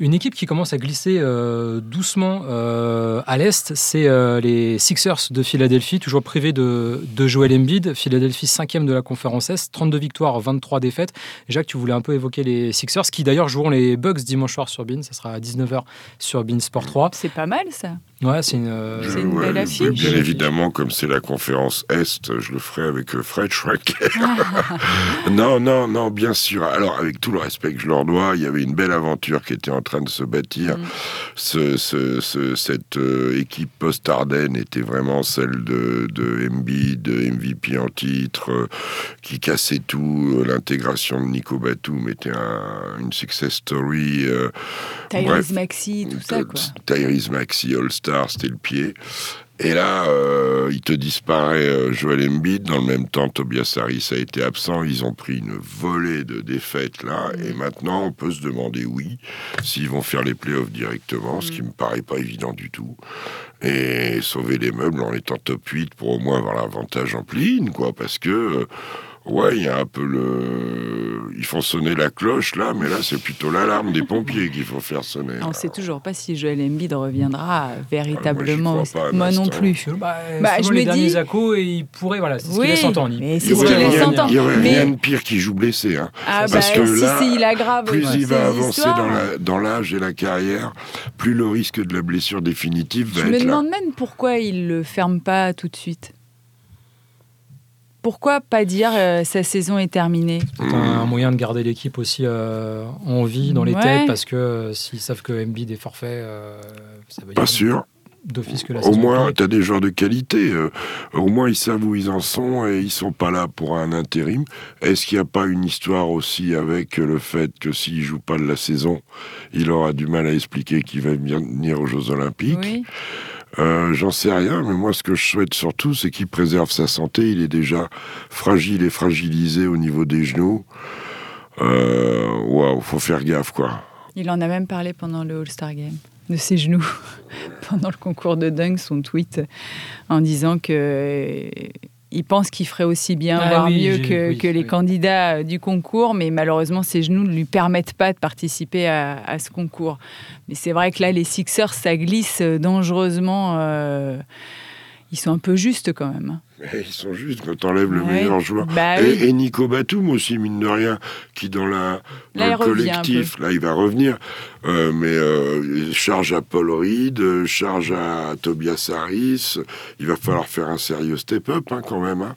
Une équipe qui commence à glisser doucement à l'Est, c'est les Sixers de Philadelphie, toujours privés de Joel Embiid. Philadelphie 5e de la conférence Est, 32 victoires, 23 défaites. Jacques, tu voulais un peu évoquer les Sixers, qui d'ailleurs joueront les Bucks dimanche soir sur beIN. Ça sera à 19h sur beIN Sport 3. C'est pas mal, ça. Ouais, c'est une belle affiche. Bien évidemment, comme c'est la conférence Est, je le ferai avec Fred Schweiker. Non, bien sûr. Alors, avec tout le respect que je leur dois, il y avait une belle aventure qui était en train de se bâtir. Cette équipe post-Harden était vraiment celle de Embiid, de MVP en titre, qui cassait tout. L'intégration de Nico Batum était une success story. Tyrese Maxi, tout ça, quoi. Tyrese Maxi, All-Star, c'était le pied. Et là, il te disparaît Joel Embiid. Dans le même temps, Tobias Harris a été absent. Ils ont pris une volée de défaites, là. Et maintenant, on peut se demander, s'ils vont faire les playoffs directement, ce qui me paraît pas évident du tout. Et sauver les meubles en étant top 8 pour au moins avoir l'avantage en play-in, quoi. Parce que... il y a un peu ils font sonner la cloche, là, mais là, c'est plutôt l'alarme des pompiers qu'il faut faire sonner. On ne sait toujours pas si Joel Embiid reviendra véritablement. Ah, moi non plus. Je me dis... Acos et il pourrait... Voilà, c'est ce qu'il laisse entendre. Il n'y aurait rien de pire qu'il joue blessé. Hein. Parce que là, si il aggrave, plus il va avancer dans l'âge et la carrière, plus le risque de la blessure définitive va être là. Je me demande même pourquoi il ne le ferme pas tout de suite. Pourquoi pas dire sa saison est terminée ? C'est un moyen de garder l'équipe aussi en vie dans les têtes, parce que s'ils savent que Embiid est forfait, ça veut dire... Pas sûr. D'office que la saison... Au moins, tu as des joueurs de qualité. Au moins, ils savent où ils en sont et ils ne sont pas là pour un intérim. Est-ce qu'il n'y a pas une histoire aussi avec le fait que s'il ne joue pas de la saison, il aura du mal à expliquer qu'il va venir aux Jeux Olympiques ? Oui. J'en sais rien, mais moi ce que je souhaite surtout, c'est qu'il préserve sa santé. Il est déjà fragile et fragilisé au niveau des genoux. Faut faire gaffe, quoi. Il en a même parlé pendant le All-Star Game, de ses genoux, pendant le concours de dunk, son tweet, en disant que... Il pense qu'il ferait aussi bien, voire mieux que les candidats du concours, mais malheureusement, ses genoux ne lui permettent pas de participer à ce concours. Mais c'est vrai que là, les Sixers, ça glisse dangereusement. Ils sont un peu justes, quand même. Ils sont justes quand t'enlèves le meilleur joueur. Et Nico Batum aussi, mine de rien, qui dans le collectif, là, il va revenir. Mais charge à Paul Reed, charge à Tobias Harris. Il va falloir faire un sérieux step-up, hein, quand même. Hein.